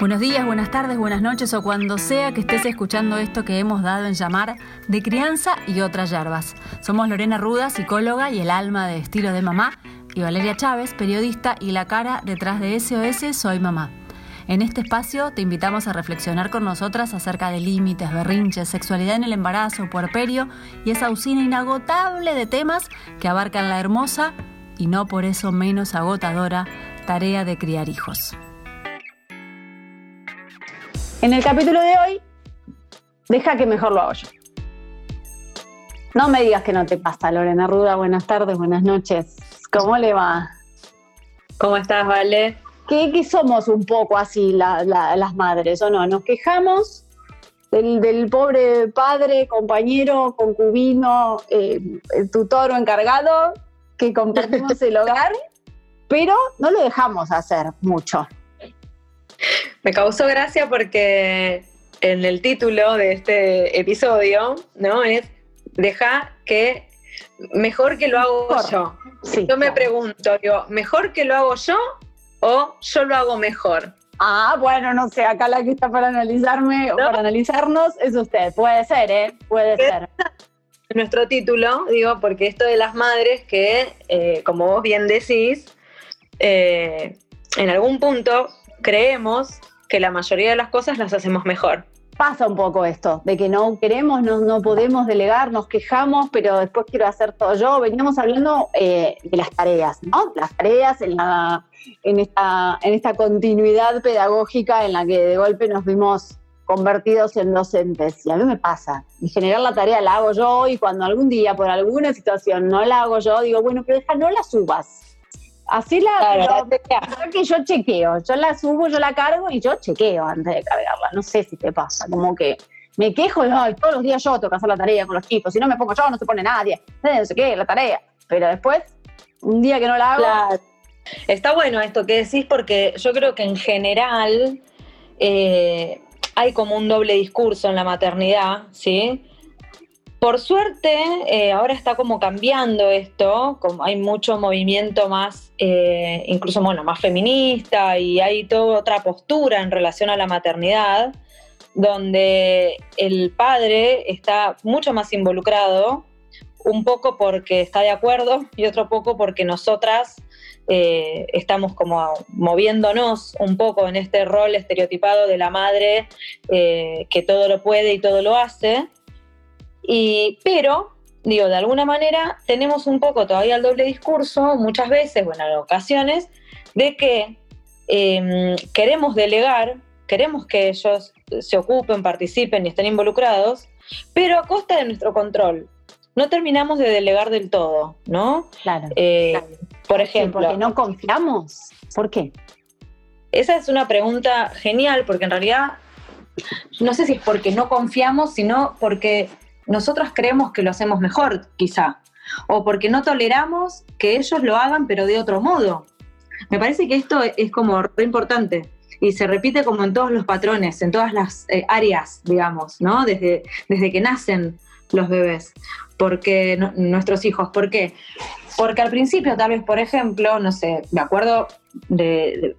Buenos días, buenas tardes, buenas noches o cuando sea que estés escuchando esto que hemos dado en llamar De crianza y otras yerbas. Somos Lorena Ruda, psicóloga y el alma de Estilo de Mamá, y Valeria Chávez, periodista y la cara detrás de SOS Soy Mamá. En este espacio te invitamos a reflexionar con nosotras acerca de límites, berrinches, sexualidad en el embarazo, puerperio y esa usina inagotable de temas que abarcan la hermosa y no por eso menos agotadora tarea de criar hijos. En el capítulo de hoy, deja que mejor lo hago yo. No me digas que no te pasa, Lorena Ruda. Buenas tardes, buenas noches. ¿Cómo le va? ¿Cómo estás, Vale? Que somos un poco así las madres, ¿o no? Nos quejamos del pobre padre, compañero, concubino, tutor o encargado que compartimos el hogar, pero no lo dejamos hacer mucho. Me causó gracia porque en el título de este episodio, ¿no? Es deja que mejor que lo hago yo. Sí, yo me pregunto, digo, ¿mejor que lo hago yo o yo lo hago mejor? Ah, bueno, no sé, acá la que está para analizarme, ¿no?, o para analizarnos es usted. Puede ser, ¿eh? Puede ser. Nuestro título, digo, porque esto de las madres que, como vos bien decís, en algún punto creemos que la mayoría de las cosas las hacemos mejor. Pasa un poco esto, de que no queremos, no podemos delegar, nos quejamos, pero después quiero hacer todo yo. Veníamos hablando de las tareas, ¿no? Las tareas en esta continuidad pedagógica en la que de golpe nos vimos convertidos en docentes. Y a mí me pasa, en general la tarea la hago yo y cuando algún día por alguna situación no la hago yo, digo, bueno, pero deja, no la subas. Así la que yo chequeo, yo la subo, yo la cargo y yo chequeo antes de cargarla. No sé si te pasa, como que me quejo y todos los días yo tengo que hacer la tarea con los chicos, si no me pongo yo no se pone nadie, no sé qué, la tarea. Pero después, un día que no la hago... Claro. Está bueno esto que decís porque yo creo que en general hay como un doble discurso en la maternidad, ¿sí? Por suerte, ahora está como cambiando esto, como hay mucho movimiento más, incluso bueno, más feminista, y hay toda otra postura en relación a la maternidad, donde el padre está mucho más involucrado, un poco porque está de acuerdo y otro poco porque nosotras estamos como moviéndonos un poco en este rol estereotipado de la madre que todo lo puede y todo lo hace. Pero, digo, de alguna manera tenemos un poco todavía el doble discurso, muchas veces, bueno, en ocasiones, de que queremos delegar, queremos que ellos se ocupen, participen y estén involucrados, pero a costa de nuestro control. No terminamos de delegar del todo, ¿no? Claro. Por ejemplo... ¿Por qué no confiamos? ¿Por qué? Esa es una pregunta genial, porque en realidad, no sé si es porque no confiamos, sino porque... Nosotras creemos que lo hacemos mejor, quizá, o porque no toleramos que ellos lo hagan, pero de otro modo. Me parece que esto es como re importante y se repite como en todos los patrones, en todas las áreas, digamos, ¿no? Desde que nacen los bebés, porque nuestros hijos. ¿Por qué? Porque al principio, tal vez, por ejemplo, no sé, me acuerdo de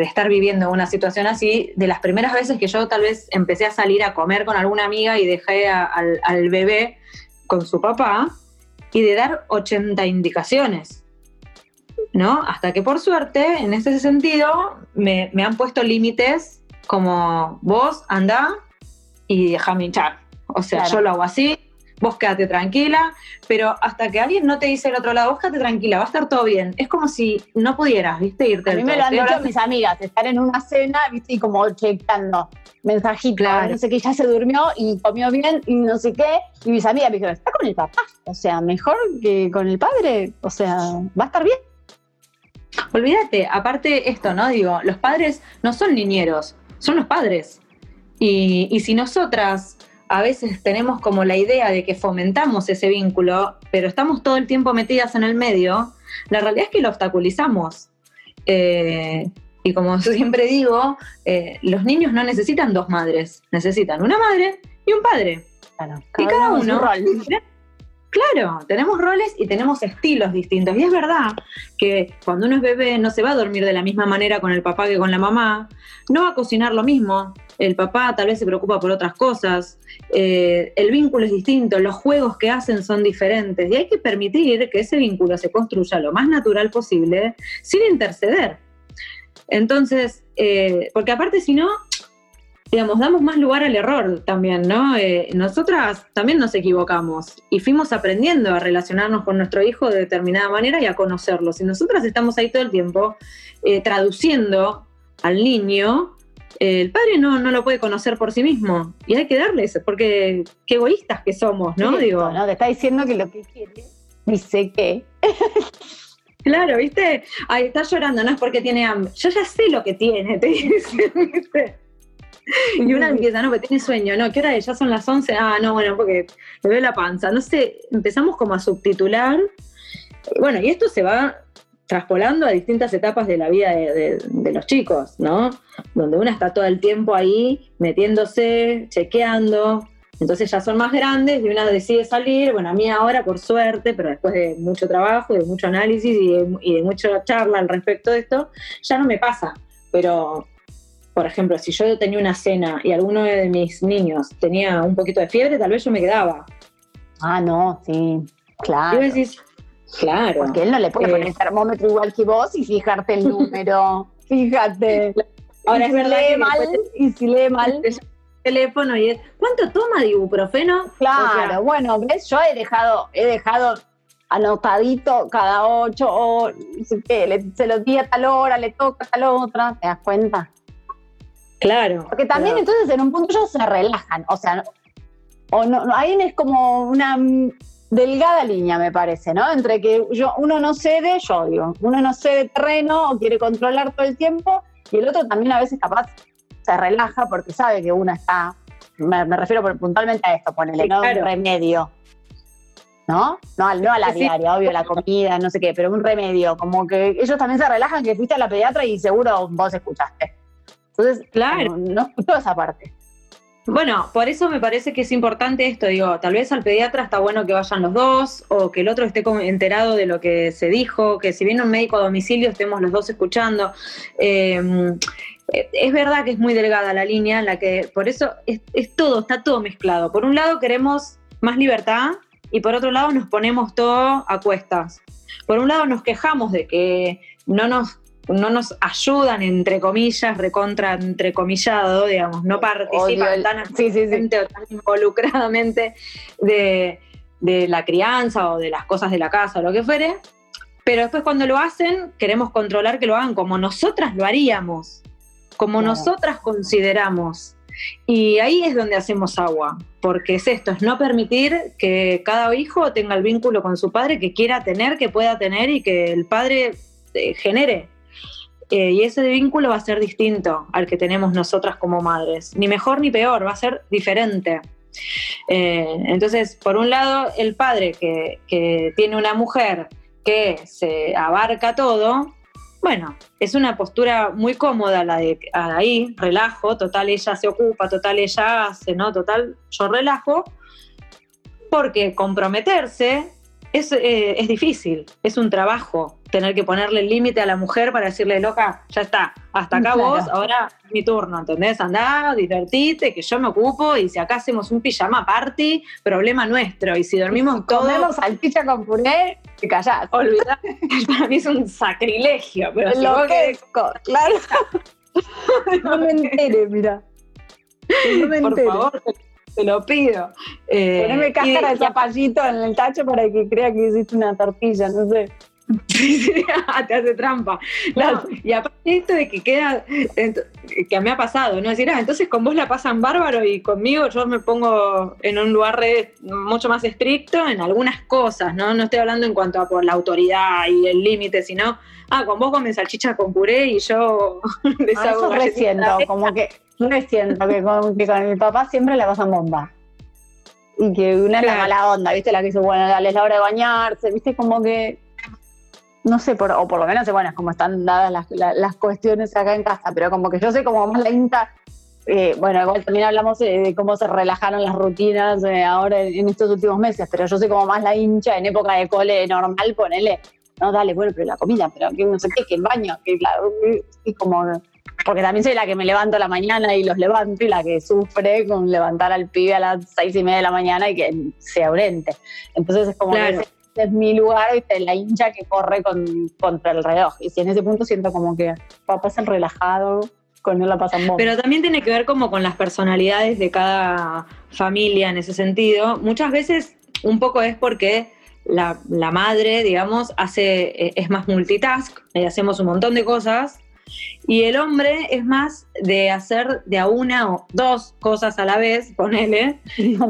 estar viviendo una situación así, de las primeras veces que yo tal vez empecé a salir a comer con alguna amiga y dejé al bebé con su papá, y de dar 80 indicaciones, ¿no? Hasta que por suerte, en ese sentido, me han puesto límites como vos andá y dejame hinchar. O sea, claro, yo lo hago así. Vos quédate tranquila, pero hasta que alguien no te dice el otro lado, vos quédate tranquila, va a estar todo bien. Es como si no pudieras, ¿viste? Irte. A mí me lo han dicho mis amigas, estar en una cena, ¿viste? Y como chequeando mensajitos, claro, no sé qué, ya se durmió y comió bien y no sé qué. Y mis amigas me dijeron, está con el papá, o sea, mejor que con el padre, o sea, va a estar bien. Olvídate, aparte esto, ¿no? Digo, los padres no son niñeros, son los padres. Y si nosotras... A veces tenemos como la idea de que fomentamos ese vínculo, pero estamos todo el tiempo metidas en el medio, la realidad es que lo obstaculizamos. Y como siempre digo, los niños no necesitan dos madres, necesitan una madre y un padre. Claro, y cada uno... Claro, tenemos roles y tenemos estilos distintos. Y es verdad que cuando uno es bebé no se va a dormir de la misma manera con el papá que con la mamá. No va a cocinar lo mismo. El papá tal vez se preocupa por otras cosas. El vínculo es distinto. Los juegos que hacen son diferentes. Y hay que permitir que ese vínculo se construya lo más natural posible sin interceder. Entonces, porque aparte si no... digamos, damos más lugar al error también, ¿no? Nosotras también nos equivocamos y fuimos aprendiendo a relacionarnos con nuestro hijo de determinada manera y a conocerlo. Si nosotras estamos ahí todo el tiempo traduciendo al niño, el padre no lo puede conocer por sí mismo y hay que darle eso, porque qué egoístas que somos, ¿no? Digo, no, te está diciendo que lo que quiere, dice que... Claro, ¿viste? Ay, está llorando, no es porque tiene hambre. Yo ya sé lo que tiene, te dice, ¿viste? Y una empieza, no, porque tiene sueño, no, ¿qué hora es? Ya son las 11, ah, no, bueno, porque me duele la panza. No sé, empezamos como a subtitular. Bueno, y esto se va traspolando a distintas etapas de la vida de los chicos, ¿no? Donde una está todo el tiempo ahí, metiéndose, chequeando. Entonces ya son más grandes y una decide salir. Bueno, a mí ahora, por suerte, pero después de mucho trabajo, de mucho análisis y de mucha charla al respecto de esto, ya no me pasa, pero... Por ejemplo, si yo tenía una cena y alguno de mis niños tenía un poquito de fiebre, tal vez yo me quedaba. Ah, no, sí, claro. Y decís, claro. Porque él no le puede poner el termómetro igual que vos y fijarte el número. Fíjate. Ahora y es si verdad lee que mal, y si lee mal. Teléfono y es, ¿cuánto toma de ibuprofeno? Claro, o sea, bueno, ves, yo he dejado anotadito cada 8 horas, se los di a tal hora, le toca a tal otra, ¿te das cuenta? Claro. Porque también pero... entonces en un punto ellos se relajan, o sea, no, ahí es como una delgada línea, me parece, ¿no? Entre que uno no cede, uno no cede terreno o quiere controlar todo el tiempo y el otro también a veces capaz se relaja porque sabe que uno está, me refiero puntualmente a esto, ponele, sí, ¿no? Claro. Un remedio, ¿no? No a la diaria, sí. Obvio, la comida, no sé qué, pero un remedio, como que ellos también se relajan que fuiste a la pediatra y seguro vos escuchaste. Entonces, claro, no escuchó esa parte. Bueno, por eso me parece que es importante esto, digo, tal vez al pediatra está bueno que vayan los dos, o que el otro esté enterado de lo que se dijo, que si viene un médico a domicilio estemos los dos escuchando. Es verdad que es muy delgada la línea, en la que por eso es todo, está todo mezclado. Por un lado queremos más libertad, y por otro lado nos ponemos todo a cuestas. Por un lado nos quejamos de que no nos ayudan, entre comillas, recontra entrecomillado, digamos, no participan tan activamente o tan involucradamente de la crianza o de las cosas de la casa o lo que fuere, pero después cuando lo hacen queremos controlar que lo hagan como nosotras lo haríamos, como nosotras consideramos. Y ahí es donde hacemos agua, porque es esto, es no permitir que cada hijo tenga el vínculo con su padre que quiera tener, que pueda tener y que el padre genere. Y ese vínculo va a ser distinto al que tenemos nosotras como madres, ni mejor ni peor, va a ser diferente. Entonces, por un lado, el padre que tiene una mujer que se abarca todo, bueno, es una postura muy cómoda la de ahí, relajo, total ella se ocupa, total ella hace, ¿no? Total yo relajo, porque comprometerse es difícil, es un trabajo. Tener que ponerle el límite a la mujer para decirle, loca, ya está, hasta acá claro. Vos, ahora es mi turno, ¿entendés? Andá, divertite, que yo me ocupo, y si acá hacemos un pijama party, problema nuestro, y si dormimos todos... Comemos salchicha con puré, te callás. Olvidá, para mí es un sacrilegio, pero si vos querés... Claro. No me entere, mirá. No me entere. Por favor, te lo pido. Poneme cáscara de zapallito en el tacho para que crea que hiciste una tortilla, no sé. Te hace trampa. Claro. No, y aparte esto de que queda, que me ha pasado, ¿no? Decir, entonces con vos la pasan bárbaro y conmigo yo me pongo en un lugar mucho más estricto en algunas cosas, ¿no? No estoy hablando en cuanto a por la autoridad y el límite, sino, con vos comen salchicha con puré y yo les hago galletitas. Como que con mi papá siempre la pasan bomba. Y que una es la mala onda, ¿viste? La que dice, bueno, dale, es la hora de bañarse, ¿viste? Como que... No sé, o por lo menos, bueno, es como están dadas las cuestiones acá en casa, pero como que yo soy como más lenta Bueno, igual también hablamos de cómo se relajaron las rutinas ahora en estos últimos meses, pero yo soy como más la hincha en época de cole normal, ponele, no, dale, bueno, pero la comida, pero que no sé qué, que el baño, que la, y como, porque también soy la que me levanto a la mañana y los levanto y la que sufre con levantar al pibe a las 6:30 de la mañana y que se ahorente. Entonces es como, claro, ese es mi lugar, ¿viste? La hincha que corre contra el reloj. Y si en ese punto siento como que papá es el relajado, con él la pasan bomba. Pero también tiene que ver como con las personalidades de cada familia en ese sentido. Muchas veces un poco es porque la madre, digamos, es más multitask, hacemos un montón de cosas, y el hombre es más de hacer de a una o dos cosas a la vez, ponele. No,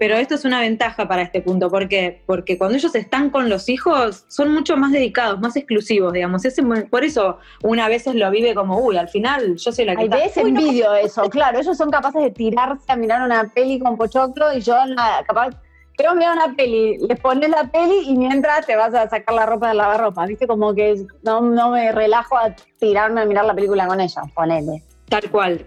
pero esto es una ventaja para este punto, porque cuando ellos están con los hijos son mucho más dedicados, más exclusivos, digamos. Por eso una vez lo vive como, uy, al final yo soy la que... Hay veces envidio no, eso, claro, ellos son capaces de tirarse a mirar una peli con pochoclo y yo nada, capaz... Pero mira una peli, les pones la peli y mientras te vas a sacar la ropa de lavarropa, ¿viste? Como que no me relajo a tirarme a mirar la película con ella, ponele. Tal cual,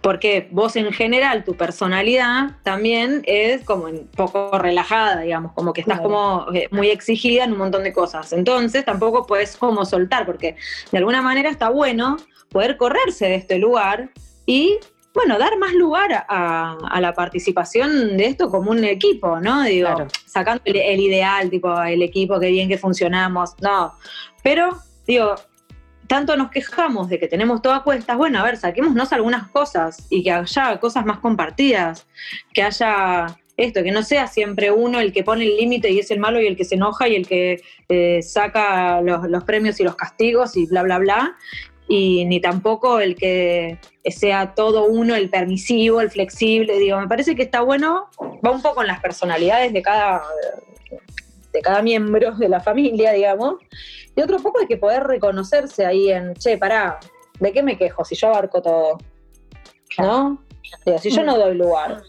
porque vos en general, tu personalidad también es como un poco relajada, digamos, como que estás como muy exigida en un montón de cosas. Entonces tampoco podés como soltar, porque de alguna manera está bueno poder correrse de este lugar y... Bueno, dar más lugar a la participación de esto como un equipo, ¿no? Digo, claro, sacando el ideal, tipo, el equipo, qué bien que funcionamos, no. Pero, digo, tanto nos quejamos de que tenemos todo a cuestas, bueno, a ver, saquémonos algunas cosas y que haya cosas más compartidas, que haya esto, que no sea siempre uno el que pone el límite y es el malo y el que se enoja y el que saca los premios y los castigos y bla, bla, bla. Y ni tampoco el que sea todo uno, el permisivo, el flexible. Digo, me parece que está bueno, va un poco en las personalidades de cada miembro de la familia, digamos. Y otro poco hay que poder reconocerse ahí en, che, pará, ¿de qué me quejo si yo abarco todo? ¿No? Digo, si yo no doy lugar.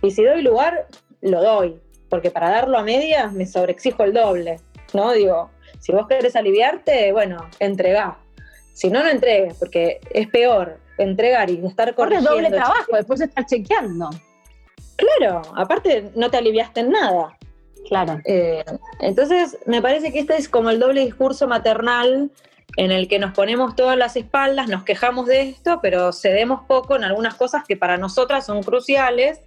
Y si doy lugar, lo doy. Porque para darlo a medias me sobreexijo el doble, ¿no? Digo, si vos querés aliviarte, bueno, entregá. Si no, no entregues, porque es peor entregar y estar corrigiendo. Corre doble trabajo, después estar chequeando. Claro, aparte no te aliviaste en nada. Claro. Entonces, me parece que este es como el doble discurso maternal en el que nos ponemos todas las espaldas, nos quejamos de esto, pero cedemos poco en algunas cosas que para nosotras son cruciales,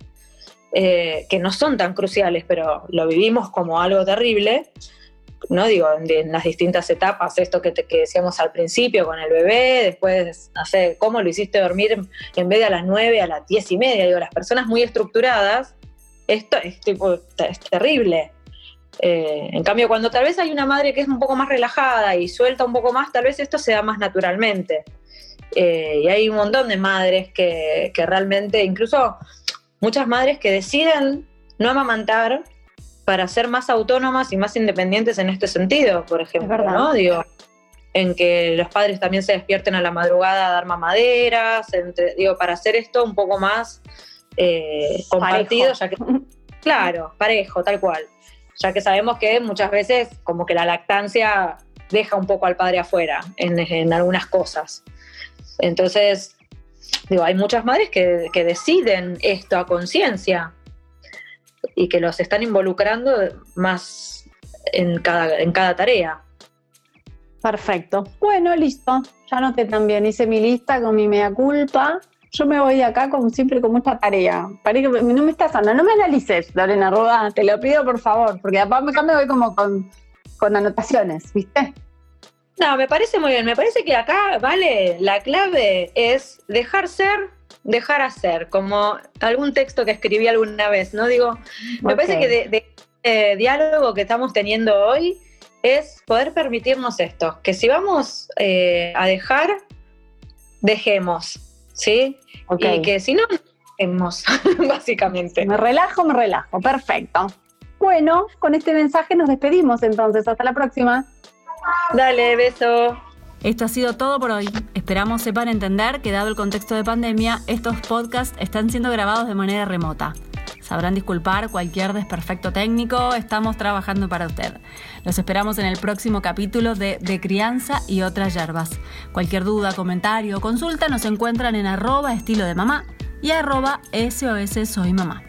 que no son tan cruciales, pero lo vivimos como algo terrible. No digo, en las distintas etapas, esto que decíamos al principio con el bebé, después, no sé, cómo lo hiciste dormir en vez de a las 9, a las 10:30. Digo, las personas muy estructuradas, esto es terrible. En cambio, cuando tal vez hay una madre que es un poco más relajada y suelta un poco más, tal vez esto se da más naturalmente. Y hay un montón de madres que realmente, incluso muchas madres que deciden no amamantar, para ser más autónomas y más independientes en este sentido, por ejemplo, ¿no? Digo, en que los padres también se despierten a la madrugada a dar mamaderas, para hacer esto un poco más compartido, ya que, claro, parejo, tal cual, ya que sabemos que muchas veces como que la lactancia deja un poco al padre afuera en algunas cosas. Entonces, digo, hay muchas madres que deciden esto a conciencia, y que los están involucrando más en cada tarea. Perfecto. Bueno, listo. Ya noté también. Hice mi lista con mi mea culpa. Yo me voy de acá como siempre con mucha tarea. Parece que no me está sana. No me analices, Lorena Ruda. Te lo pido, por favor. Porque acá me voy como con anotaciones, ¿viste? No, me parece muy bien. Me parece que acá, vale, la clave es dejar ser, dejar hacer, como algún texto que escribí alguna vez, ¿no? Digo, me parece que de diálogo que estamos teniendo hoy es poder permitirnos esto, que si vamos a dejar, dejemos, ¿sí? Okay. Y que si no, dejemos, básicamente. Me relajo, perfecto. Bueno, con este mensaje nos despedimos entonces, hasta la próxima. Dale, beso. Esto ha sido todo por hoy. Esperamos sepan entender que, dado el contexto de pandemia, estos podcasts están siendo grabados de manera remota. Sabrán disculpar cualquier desperfecto técnico. Estamos trabajando para usted. Los esperamos en el próximo capítulo de Crianza y otras yerbas. Cualquier duda, comentario o consulta nos encuentran en @estilo de mamá y @SOS Soy Mamá.